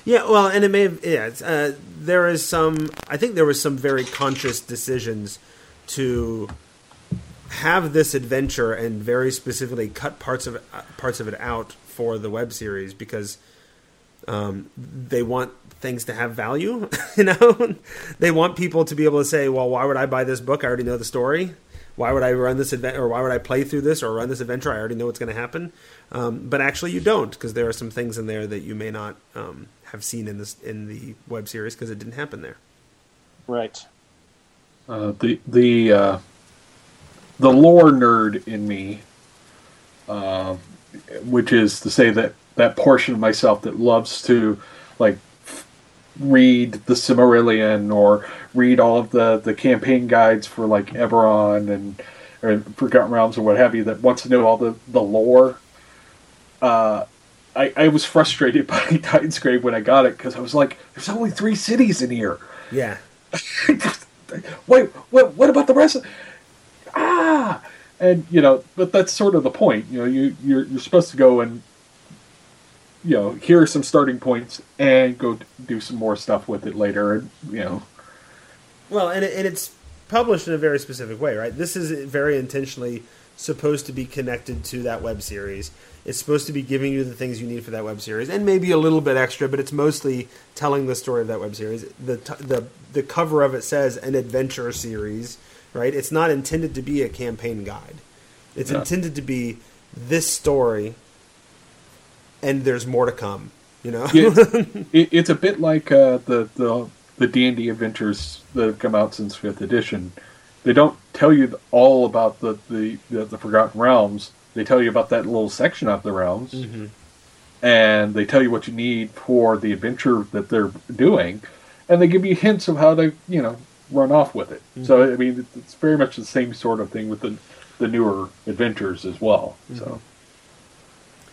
Yeah, well, and it may have, yeah, uh, there is some, I think there was some very conscious decisions to have this adventure and very specifically cut parts of uh, parts of it out for the web series because um, they want things to have value, you know? They want people to be able to say, well, why would I buy this book? I already know the story. Why would I run this adventure, or why would I play through this or run this adventure? I already know what's going to happen. Um, but actually you don't, because there are some things in there that you may not... Um, I've seen in this in the web series because it didn't happen there. Right. Uh, the the uh, the lore nerd in me, uh, which is to say that that portion of myself that loves to like read the Cimmerillion or read all of the, the campaign guides for like Eberron and or Forgotten Realms or what have you, that wants to know all the the lore. Uh, I, I was frustrated by Titan's Grave when I got it because I was like, "There's only three cities in here." Yeah. Wait, what? What about the rest of? Ah, and you know, but that's sort of the point. You know, you you're, you're supposed to go and you know, here are some starting points, and go do some more stuff with it later, and, you know. Well, and, it, and it's published in a very specific way, right? This is very intentionally supposed to be connected to that web series. It's supposed to be giving you the things you need for that web series, and maybe a little bit extra, but it's mostly telling the story of that web series. The the the cover of it says an adventure series, right? It's not intended to be a campaign guide. It's yeah. intended to be this story, and there's more to come, you know? it, it, it's a bit like uh, the, the, the D and D adventures that have come out since fifth edition. They don't tell you all about the, the, the, the Forgotten Realms. They tell you about that little section of the realms, mm-hmm. and they tell you what you need for the adventure that they're doing, and they give you hints of how to, you know, run off with it. Mm-hmm. So, I mean, it's very much the same sort of thing with the the newer adventures as well. Mm-hmm. So,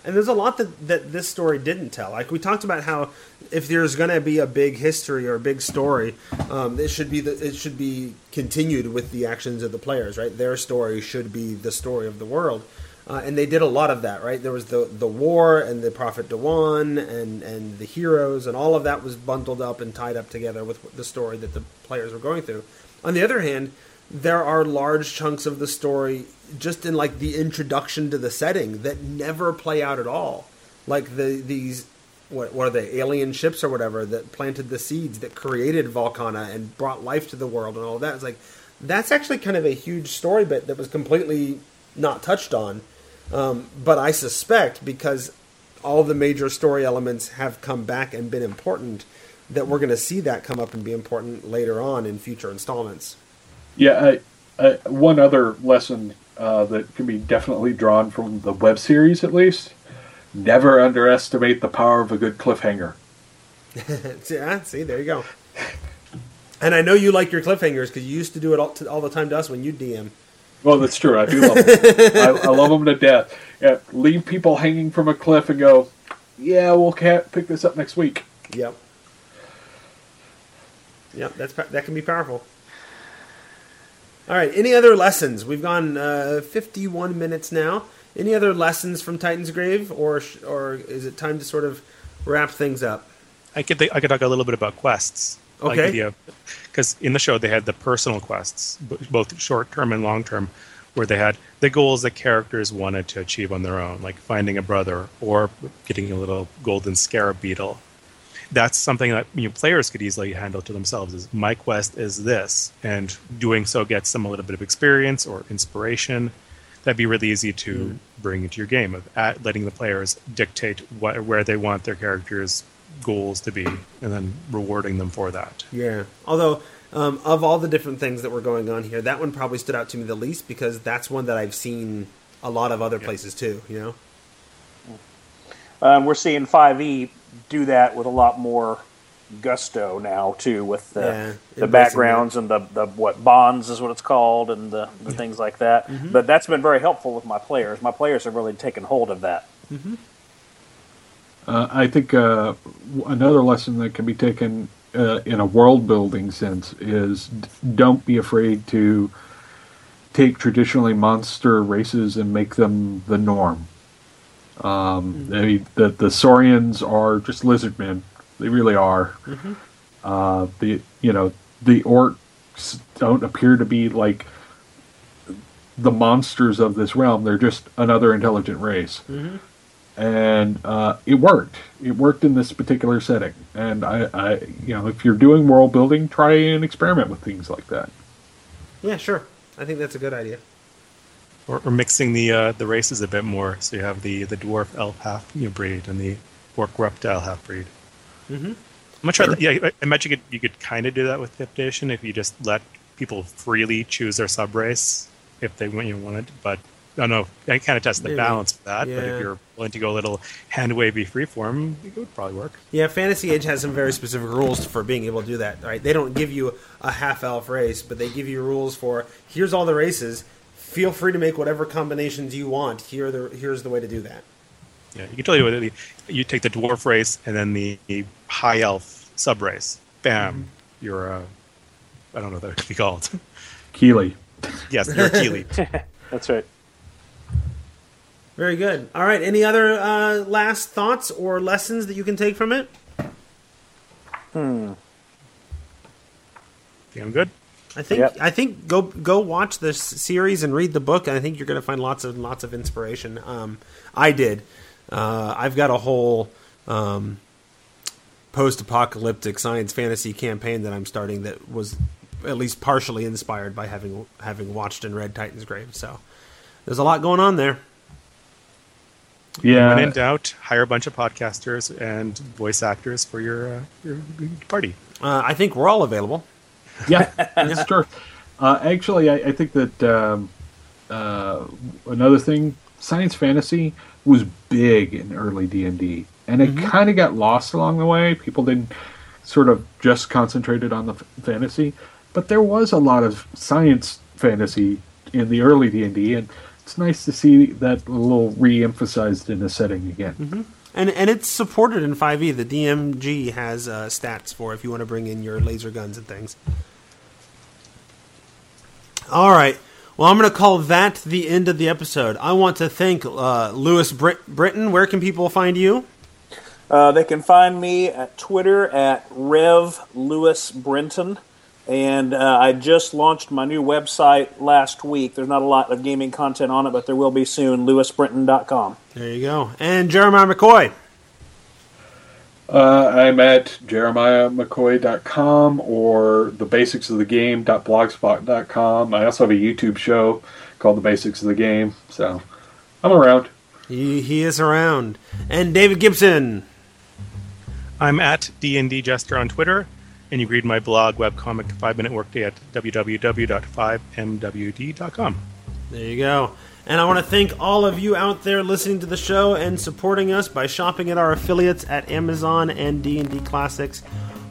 and there's a lot that, that this story didn't tell. Like, we talked about how if there's going to be a big history or a big story, um, it should be the, it should be continued with the actions of the players, right? Their story should be the story of the world. Uh, and they did a lot of that, right? There was the, the war and the Prophet Dewan and, and the heroes, and all of that was bundled up and tied up together with the story that the players were going through. On the other hand, there are large chunks of the story just in like the introduction to the setting that never play out at all. Like the these, what, what are they, alien ships or whatever that planted the seeds that created Valkana and brought life to the world and all that. It's like, that's actually kind of a huge story bit that was completely not touched on. Um, but I suspect, because all the major story elements have come back and been important, that we're going to see that come up and be important later on in future installments. Yeah, I, I, one other lesson uh, that can be definitely drawn from the web series, at least, never underestimate the power of a good cliffhanger. Yeah, see, there you go. And I know you like your cliffhangers, because you used to do it all, to, all the time to us when you D M. Well, that's true. I do love them. I, I love them to death. Yeah, leave people hanging from a cliff and go, yeah, we'll pick this up next week. Yep. Yep, that's, that can be powerful. All right, any other lessons? We've gone uh, fifty-one minutes now. Any other lessons from Titan's Grave, or or is it time to sort of wrap things up? I could, think, I could talk a little bit about quests. Okay. Because in the show, they had the personal quests, both short-term and long-term, where they had the goals that characters wanted to achieve on their own, like finding a brother or getting a little golden scarab beetle. That's something that you know, players could easily handle to themselves, is my quest is this, and doing so gets them a little bit of experience or inspiration. That'd be really easy to mm. bring into your game, of at letting the players dictate what, where they want their characters' goals to be, and then rewarding them for that. Yeah. Although, um, of all the different things that were going on here, that one probably stood out to me the least, because that's one that I've seen a lot of other yeah. places too, you know? Um, we're seeing five E do that with a lot more gusto now too, with the, yeah, the backgrounds and the, the what bonds is what it's called, and the, the yeah. things like that. Mm-hmm. But that's been very helpful with my players. My players have really taken hold of that. Mm-hmm. Uh, I think uh, another lesson that can be taken uh, in a world-building sense is d- don't be afraid to take traditionally monster races and make them the norm. Um, mm-hmm. they, the, the Saurians are just lizard men; they really are. Mm-hmm. Uh, the you know the orcs don't appear to be like the monsters of this realm; they're just another intelligent race. Mm-hmm. And uh, it worked. It worked in this particular setting. And I, I, you know, if you're doing world building, try and experiment with things like that. Yeah, sure. I think that's a good idea. Or, or mixing the uh, the races a bit more, so you have the, the dwarf elf half you know, breed and the orc reptile half breed. Mm-hmm. I'm gonna try. Sure. That. Yeah, I imagine you could, you could kind of do that with fifth edition if you just let people freely choose their sub race if they you know, wanted, but. I don't know. I kind of test the Maybe. balance of that, yeah. But if you're willing to go a little hand-wavy freeform, it would probably work. Yeah, Fantasy Age has some very specific rules for being able to do that. Right? They don't give you a half-elf race, but they give you rules for, here's all the races, feel free to make whatever combinations you want. Here are the, here's the way to do that. Yeah, you can tell you whether you take the dwarf race and then the high-elf sub-race. Bam. Mm-hmm. You're a... I don't know what that could be called. Keeley. Yes, you're a Keeley. That's right. Very good. All right. Any other uh, last thoughts or lessons that you can take from it? Hmm. Think I'm good. I think yep. I think go go watch this series and read the book, and I think you're going to find lots and lots of inspiration. Um, I did. Uh, I've got a whole um, post-apocalyptic science fantasy campaign that I'm starting that was at least partially inspired by having having watched and read Titan's Grave. So there's a lot going on there. Yeah. When in doubt, hire a bunch of podcasters and voice actors for your uh, your party. Uh, I think we're all available. Yeah, that's true. Uh, actually, I, I think that um, uh, another thing, science fantasy was big in early D and D, and it mm-hmm. kind of got lost along the way. People didn't sort of just concentrated on the f- fantasy, but there was a lot of science fantasy in the early D and D, and it's nice to see that a little re-emphasized in a setting again. Mm-hmm. And and it's supported in five E. The D M G has uh, stats for if you want to bring in your laser guns and things. All right. Well, I'm going to call that the end of the episode. I want to thank uh, Lewis Brit- Britton. Where can people find you? Uh, they can find me at Twitter at RevLewisBrenton. And uh, I just launched my new website last week. There's not a lot of gaming content on it, but there will be soon, Lewis Brenton dot com. There you go. And Jeremiah McCoy. Uh, I'm at Jeremiah McCoy dot com or the basics of the game dot blogspot dot com. I also have a YouTube show called The Basics of the Game, so I'm around. He, he is around. And David Gibson. I'm at D N D Jester on Twitter. And you can read my blog, webcomic, five minute Workday at w w w dot five m w d dot com. There you go. And I want to thank all of you out there listening to the show and supporting us by shopping at our affiliates at Amazon and D and D Classics.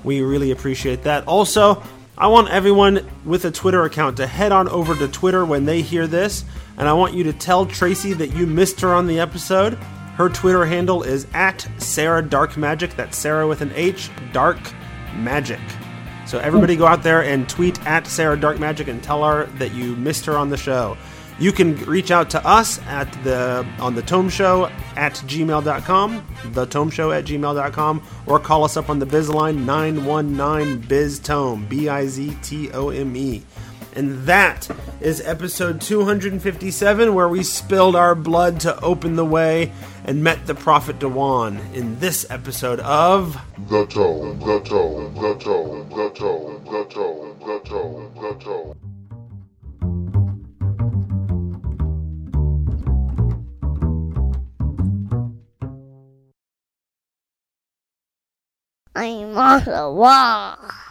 We really appreciate that. Also, I want everyone with a Twitter account to head on over to Twitter when they hear this. And I want you to tell Tracy that you missed her on the episode. Her Twitter handle is at SarahDarkMagic. That's Sarah with an H, Dark Magic. So everybody go out there and tweet at SarahDarkMagic and tell her that you missed her on the show. You can reach out to us at the on the Tome Show at gmail dot com, the Tome Show at gmail dot com, or call us up on the biz line nine one nine biz tome, B I Z T O M E. And that is episode two hundred fifty-seven, where we spilled our blood to open the way and met the Prophet Dewan in this episode of The Tome, The Tome, The Tome, The Tome, The Tome, The Tome, The Tome. I'm on the wall.